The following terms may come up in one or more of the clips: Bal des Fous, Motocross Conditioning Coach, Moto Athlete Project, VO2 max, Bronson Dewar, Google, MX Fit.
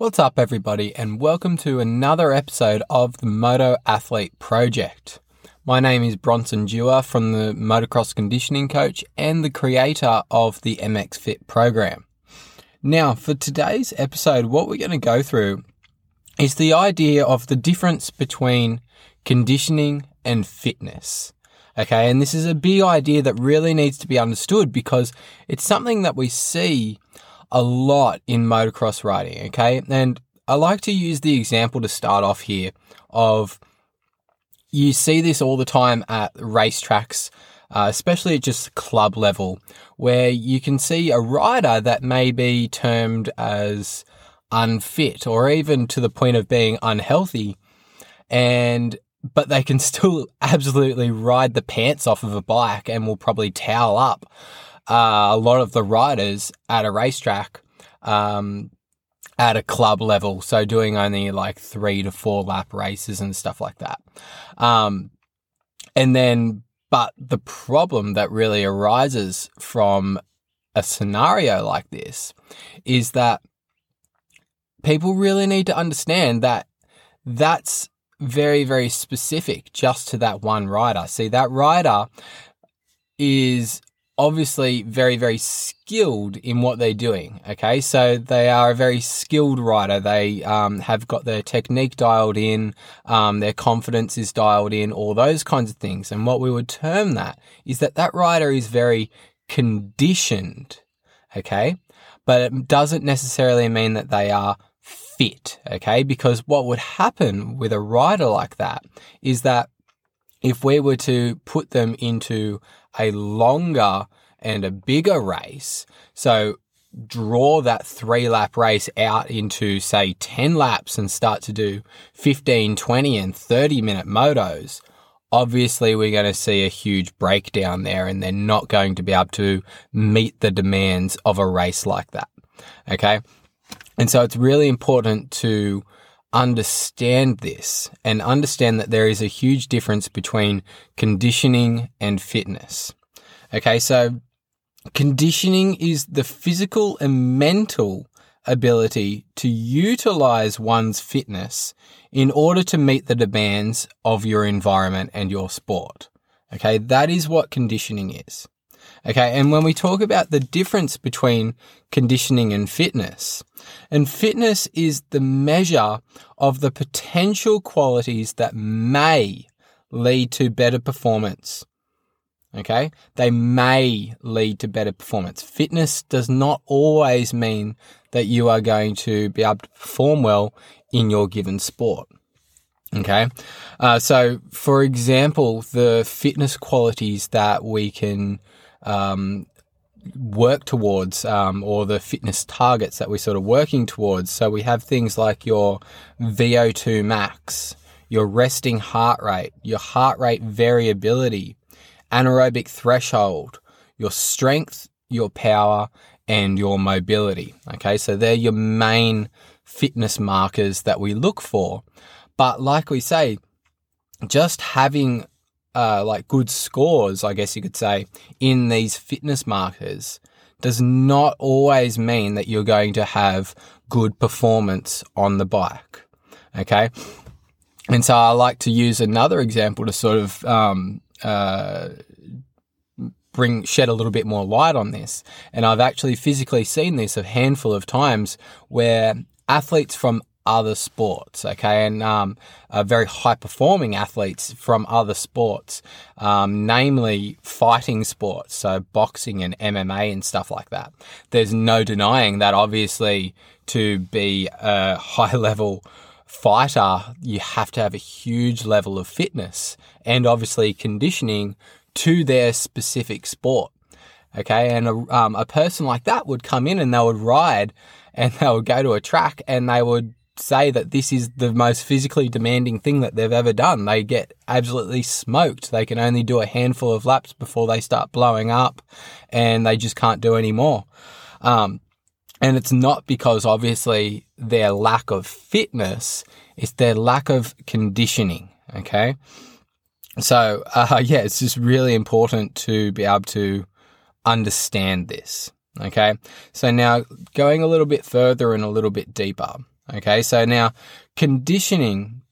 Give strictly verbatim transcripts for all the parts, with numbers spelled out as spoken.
What's up, everybody, and welcome to another episode of the Moto Athlete Project. My name is Bronson Dewar from the Motocross Conditioning Coach and the creator of the M X Fit program. Now, for today's episode, what we're going to go through is the idea of the difference between conditioning and fitness. Okay, and this is a big idea that really needs to be understood because it's something that we see a lot in motocross riding, okay? And I like to use the example to start off here of you see this all the time at racetracks, uh, especially at just club level, where you can see a rider that may be termed as unfit or even to the point of being unhealthy, and but they can still absolutely ride the pants off of a bike and will probably towel up Uh, a lot of the riders at a racetrack um, at a club level, so doing only like three to four lap races and stuff like that. Um, and then, but the problem that really arises from a scenario like this is that people really need to understand that that's very, very specific just to that one rider. See, that rider is obviously very, very skilled in what they're doing, okay? So they are a very skilled rider. They um, have got their technique dialed in, um, their confidence is dialed in, all those kinds of things. And what we would term that is that that rider is very conditioned, okay? But it doesn't necessarily mean that they are fit, okay? Because what would happen with a rider like that is that if we were to put them into a longer and a bigger race, so draw that three-lap race out into, say, ten laps and start to do fifteen, twenty, and thirty-minute motos, obviously we're going to see a huge breakdown there and they're not going to be able to meet the demands of a race like that, okay? And so it's really important to understand this and understand that there is a huge difference between conditioning and fitness. Okay, so conditioning is the physical and mental ability to utilize one's fitness in order to meet the demands of your environment and your sport. Okay, that is what conditioning is. Okay, and when we talk about the difference between conditioning and fitness, and fitness is the measure of the potential qualities that may lead to better performance. Okay, they may lead to better performance. Fitness does not always mean that you are going to be able to perform well in your given sport. Okay, uh, so for example, the fitness qualities that we can Um, work towards um, or the fitness targets that we're sort of working towards. So we have things like your V O two max, your resting heart rate, your heart rate variability, anaerobic threshold, your strength, your power, and your mobility. Okay, so they're your main fitness markers that we look for. But like we say, just having Uh, like good scores, I guess you could say, in these fitness markers does not always mean that you're going to have good performance on the bike, okay? And so I like to use another example to sort of um, uh, bring shed a little bit more light on this. And I've actually physically seen this a handful of times where athletes from other sports, okay, and um, uh, very high-performing athletes from other sports, um, namely fighting sports, so boxing and M M A and stuff like that. There's no denying that obviously to be a high-level fighter, you have to have a huge level of fitness and obviously conditioning to their specific sport, okay, and a, um, a person like that would come in and they would ride and they would go to a track and they would say that this is the most physically demanding thing that they've ever done. They get absolutely smoked. They can only do a handful of laps before they start blowing up and they just can't do any more. Um, and it's not because obviously their lack of fitness, it's their lack of conditioning. Okay. So, uh, yeah, it's just really important to be able to understand this. Okay. So now going a little bit further and a little bit deeper. Okay, so now conditioning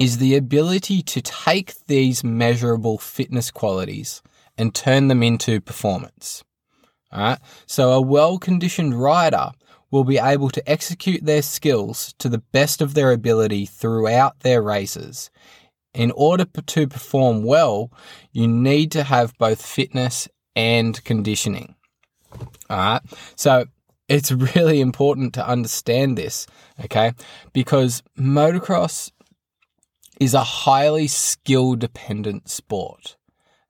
is the ability to take these measurable fitness qualities and turn them into performance. All right, so a well-conditioned rider will be able to execute their skills to the best of their ability throughout their races. In order to perform well, you need to have both fitness and conditioning. All right, so it's really important to understand this, okay, because motocross is a highly skill-dependent sport,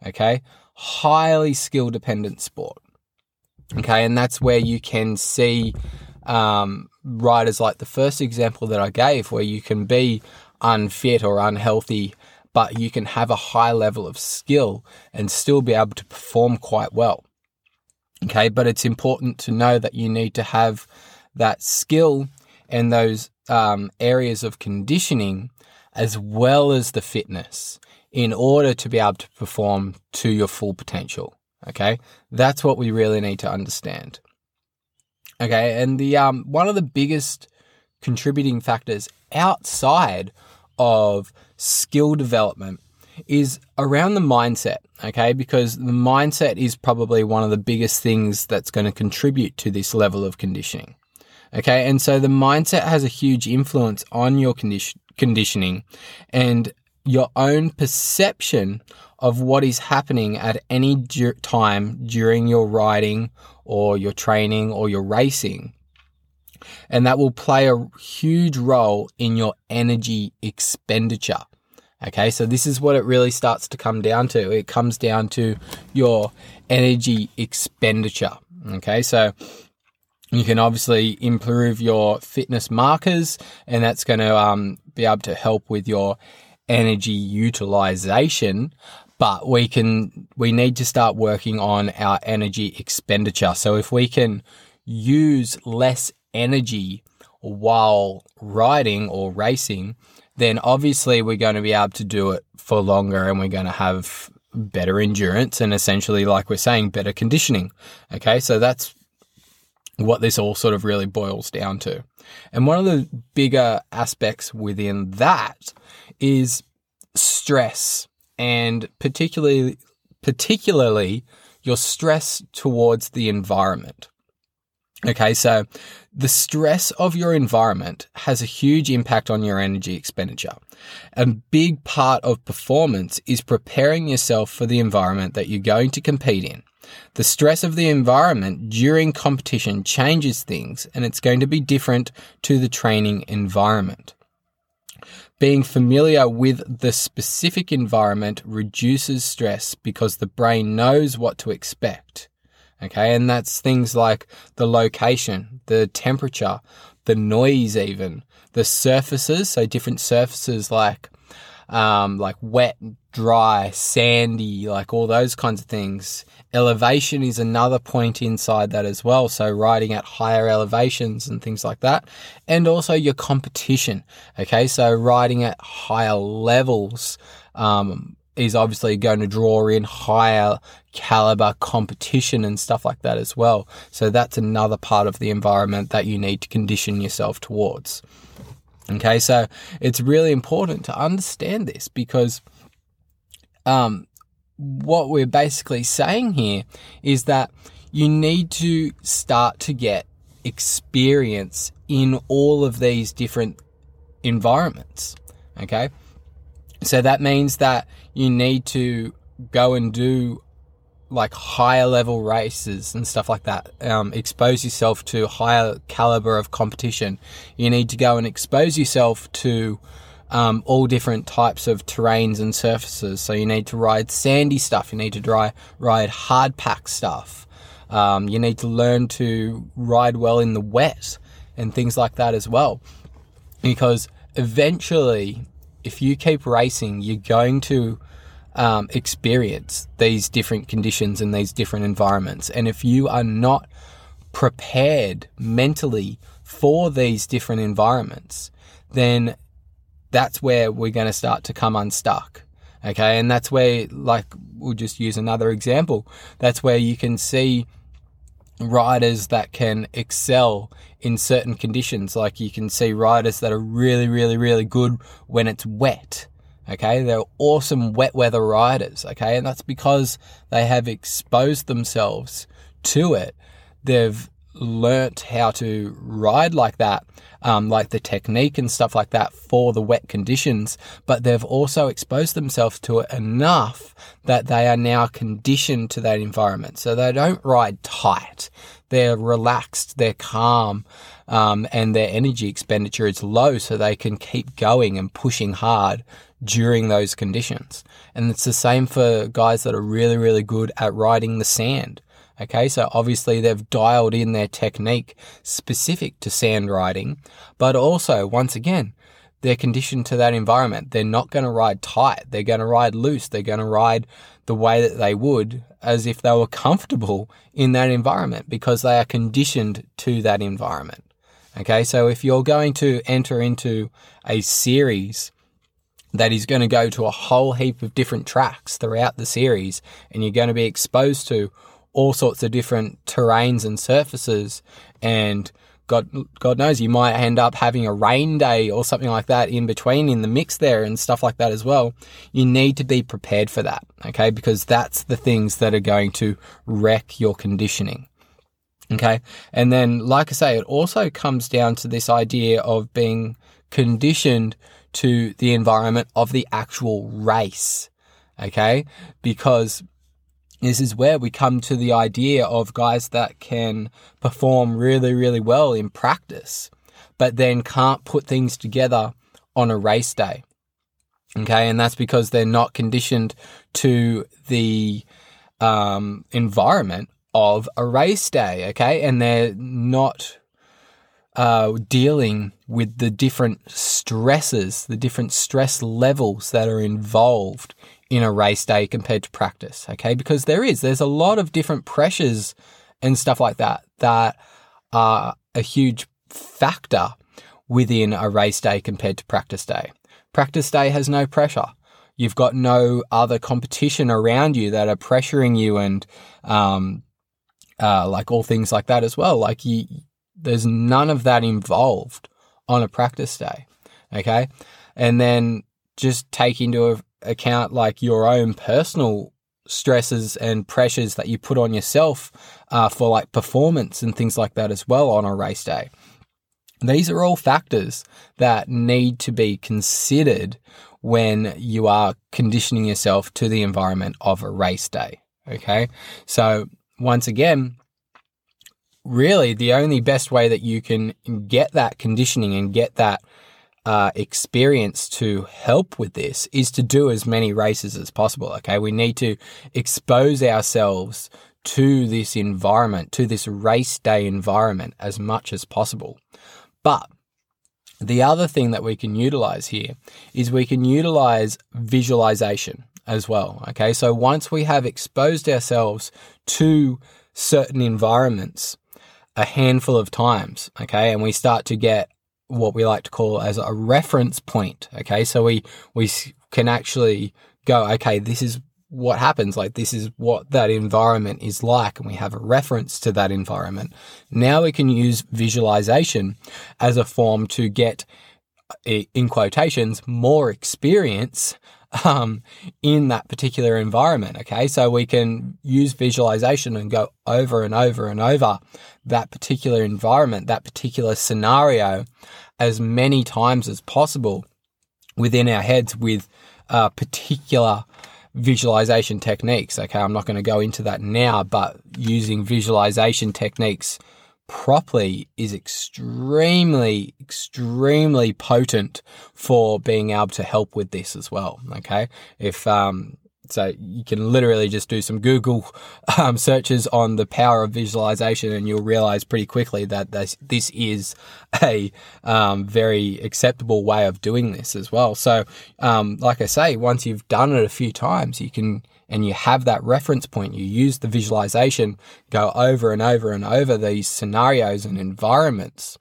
okay, highly skill-dependent sport, okay, and that's where you can see um, riders like the first example that I gave, where you can be unfit or unhealthy, but you can have a high level of skill and still be able to perform quite well. Okay, but it's important to know that you need to have that skill and those um, areas of conditioning as well as the fitness in order to be able to perform to your full potential. Okay, that's what we really need to understand. Okay, and the um, one of the biggest contributing factors outside of skill development is around the mindset, okay? Because the mindset is probably one of the biggest things that's going to contribute to this level of conditioning, okay? And so the mindset has a huge influence on your condition- conditioning and your own perception of what is happening at any du- time during your riding or your training or your racing. And that will play a huge role in your energy expenditure. Okay, so this is what it really starts to come down to. It comes down to your energy expenditure. Okay, so you can obviously improve your fitness markers, and that's going to um, be able to help with your energy utilization. But we can we need to start working on our energy expenditure. So if we can use less energy while riding or racing, then obviously we're going to be able to do it for longer and we're going to have better endurance and essentially, like we're saying, better conditioning. Okay, so that's what this all sort of really boils down to. And one of the bigger aspects within that is stress, and particularly particularly your stress towards the environment. Okay, so the stress of your environment has a huge impact on your energy expenditure. A big part of performance is preparing yourself for the environment that you're going to compete in. The stress of the environment during competition changes things, and it's going to be different to the training environment. Being familiar with the specific environment reduces stress because the brain knows what to expect. Okay, and that's things like the location, the temperature, the noise even, the surfaces, so different surfaces like um, like wet, dry, sandy, like all those kinds of things. Elevation is another point inside that as well, so riding at higher elevations and things like that. And also your competition, okay, so riding at higher levels um is obviously going to draw in higher caliber competition and stuff like that as well. So that's another part of the environment that you need to condition yourself towards. Okay, so it's really important to understand this because um, what we're basically saying here is that you need to start to get experience in all of these different environments, okay? So that means that you need to go and do like higher level races and stuff like that. Um, expose yourself to higher caliber of competition. You need to go and expose yourself to um, all different types of terrains and surfaces. So you need to ride sandy stuff. You need to dry, ride hard pack stuff. Um, you need to learn to ride well in the wet and things like that as well. Because eventually, if you keep racing, you're going to um, experience these different conditions and these different environments. And if you are not prepared mentally for these different environments, then that's where we're going to start to come unstuck. Okay, and that's where, like, we'll just use another example. That's where you can see riders that can excel in certain conditions. Like you can see riders that are really, really, really good when it's wet. Okay, they're awesome wet weather riders. Okay, and that's because they have exposed themselves to it. They've learnt how to ride like that, um, like the technique and stuff like that for the wet conditions, but they've also exposed themselves to it enough that they are now conditioned to that environment. So they don't ride tight. They're relaxed, they're calm, um, and their energy expenditure is low, so they can keep going and pushing hard during those conditions. And it's the same for guys that are really, really good at riding the sand. Okay, so obviously they've dialed in their technique specific to sand riding, but also, once again, they're conditioned to that environment. They're not going to ride tight. They're going to ride loose. They're going to ride the way that they would as if they were comfortable in that environment because they are conditioned to that environment. Okay, so if you're going to enter into a series that is going to go to a whole heap of different tracks throughout the series and you're going to be exposed to all sorts of different terrains and surfaces, and God, God knows you might end up having a rain day or something like that in between in the mix there and stuff like that as well. You need to be prepared for that, okay? Because that's the things that are going to wreck your conditioning, okay? And then, like I say, it also comes down to this idea of being conditioned to the environment of the actual race, okay? Because this is where we come to the idea of guys that can perform really, really well in practice, but then can't put things together on a race day. Okay, and that's because they're not conditioned to the um, environment of a race day. Okay, and they're not uh, dealing with the different stresses, the different stress levels that are involved in a race day compared to practice, okay? Because there is, there's a lot of different pressures and stuff like that that are a huge factor within a race day compared to practice day. Practice day has no pressure. You've got no other competition around you that are pressuring you and um, uh, like all things like that as well. Like you, there's none of that involved on a practice day, okay? And then just take into a account like your own personal stresses and pressures that you put on yourself uh, for like performance and things like that as well on a race day. These are all factors that need to be considered when you are conditioning yourself to the environment of a race day. Okay. So once again, really the only best way that you can get that conditioning and get that Uh, experience to help with this is to do as many races as possible, okay? We need to expose ourselves to this environment, to this race day environment as much as possible. But the other thing that we can utilize here is we can utilize visualization as well, okay? So once we have exposed ourselves to certain environments a handful of times, okay, and we start to get what we like to call as a reference point, okay? So we we can actually go, okay, this is what happens, like this is what that environment is like, and we have a reference to that environment. Now we can use visualization as a form to get, in quotations, more experience um, in that particular environment, okay? So we can use visualization and go over and over and over that particular environment, that particular scenario, as many times as possible within our heads with uh, particular visualization techniques. Okay, I'm not going to go into that now, but using visualization techniques properly is extremely, extremely potent for being able to help with this as well. Okay, if um, so you can literally just do some Google um, searches on the power of visualization and you'll realize pretty quickly that this, this is a um, very acceptable way of doing this as well. So um, like I say, once you've done it a few times, you can, and you have that reference point, you use the visualization, go over and over and over these scenarios and environments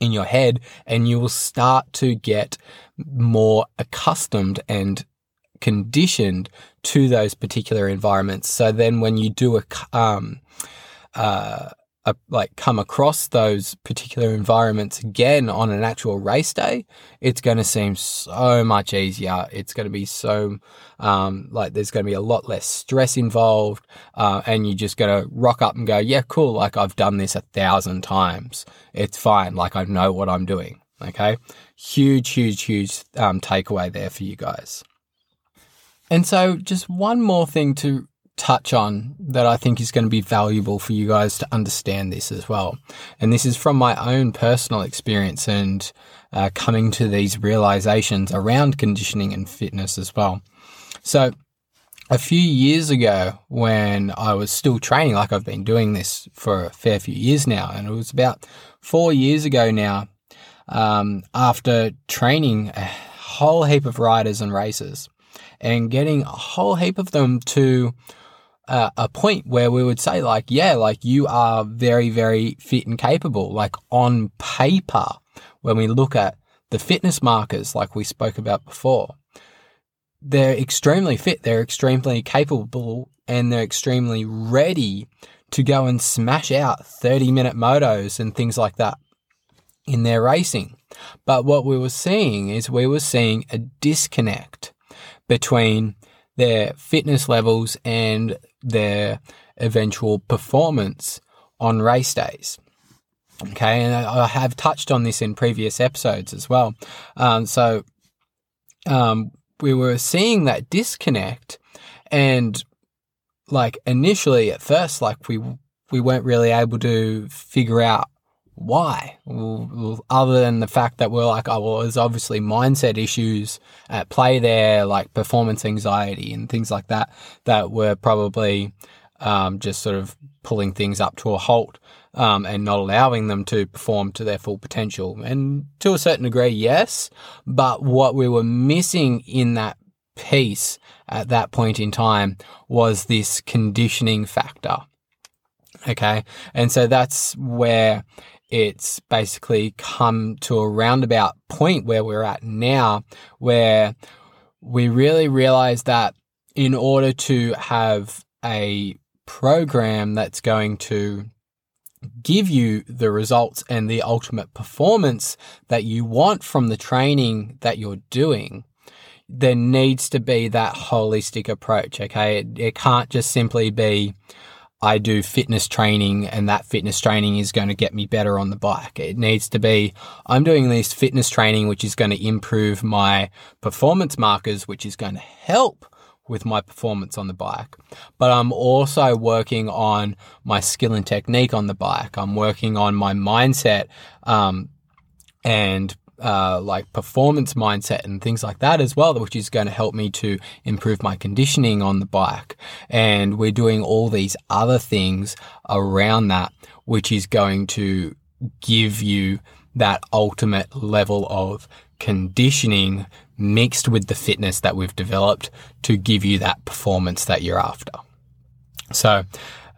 in your head, and you will start to get more accustomed and conditioned to those particular environments. So then when you do a um, uh, uh, like come across those particular environments again on an actual race day, it's going to seem so much easier. It's going to be so, um, like there's going to be a lot less stress involved, uh, and you're just going to rock up and go, yeah, cool. Like I've done this a thousand times. It's fine. Like I know what I'm doing. Okay. Huge, huge, huge um, takeaway there for you guys. And so just one more thing to touch on that I think is going to be valuable for you guys to understand this as well. And this is from my own personal experience and uh, coming to these realizations around conditioning and fitness as well. So a few years ago when I was still training, like I've been doing this for a fair few years now, and it was about four years ago now, um, after training a whole heap of riders and racers, and getting a whole heap of them to uh, a point where we would say like, yeah, like you are very, very fit and capable. Like on paper, when we look at the fitness markers, like we spoke about before, they're extremely fit, they're extremely capable, and they're extremely ready to go and smash out thirty minute motos and things like that in their racing. But what we were seeing is we were seeing a disconnect between their fitness levels and their eventual performance on race days. Okay, and I have touched on this in previous episodes as well. Um, so um, we were seeing that disconnect, and like initially at first, like we we weren't really able to figure out why, other than the fact that we're like, oh, well, there's obviously mindset issues at play there, like performance anxiety and things like that, that were probably um, just sort of pulling things up to a halt um, and not allowing them to perform to their full potential. And to a certain degree, yes, but what we were missing in that piece at that point in time was this conditioning factor. Okay, and so that's where it's basically come to a roundabout point where we're at now, where we really realize that in order to have a program that's going to give you the results and the ultimate performance that you want from the training that you're doing, there needs to be that holistic approach. Okay, it, it can't just simply be, I do fitness training and that fitness training is going to get me better on the bike. It needs to be, I'm doing this fitness training, which is going to improve my performance markers, which is going to help with my performance on the bike. But I'm also working on my skill and technique on the bike. I'm working on my mindset, um, and Uh, like performance mindset and things like that as well, which is going to help me to improve my conditioning on the bike. And we're doing all these other things around that, which is going to give you that ultimate level of conditioning mixed with the fitness that we've developed to give you that performance that you're after. So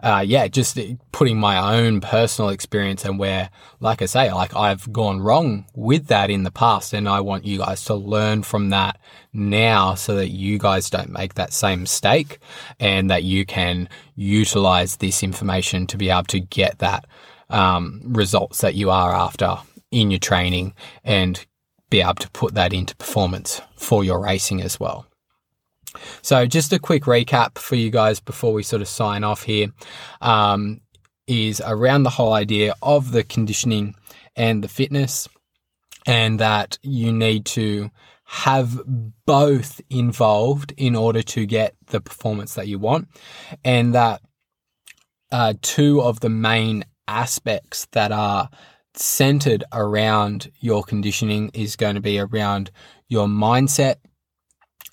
Uh, yeah, just putting my own personal experience and where, like I say, like I've gone wrong with that in the past, and I want you guys to learn from that now so that you guys don't make that same mistake and that you can utilize this information to be able to get that um, results that you are after in your training and be able to put that into performance for your racing as well. So just a quick recap for you guys before we sort of sign off here, um, is around the whole idea of the conditioning and the fitness, and that you need to have both involved in order to get the performance that you want, and that uh, two of the main aspects that are centered around your conditioning is going to be around your mindset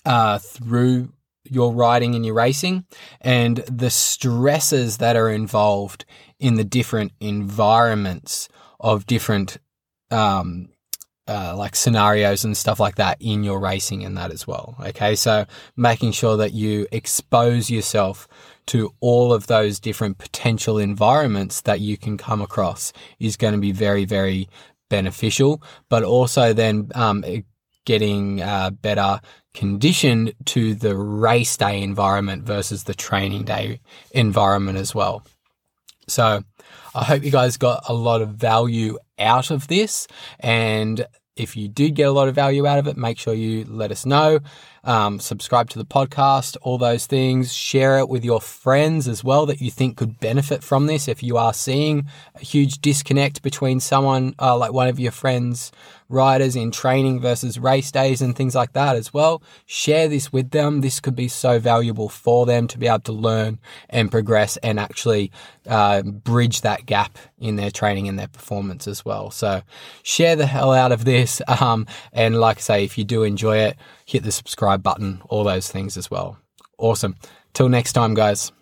Uh, through your riding and your racing, and the stresses that are involved in the different environments of different um, uh, like scenarios and stuff like that in your racing and that as well. Okay, so making sure that you expose yourself to all of those different potential environments that you can come across is going to be very, very beneficial, but also then um, getting uh, better conditioned to the race day environment versus the training day environment as well. So I hope you guys got a lot of value out of this. And if you did get a lot of value out of it, make sure you let us know. Um, subscribe to the podcast, all those things. Share it with your friends as well that you think could benefit from this. If you are seeing a huge disconnect between someone uh, like one of your friends' riders in training versus race days and things like that as well, share this with them. This could be so valuable for them to be able to learn and progress and actually uh, bridge that gap in their training and their performance as well. So share the hell out of this. Um, and like I say, if you do enjoy it, hit the subscribe button, all those things as well. Awesome. Till next time, guys.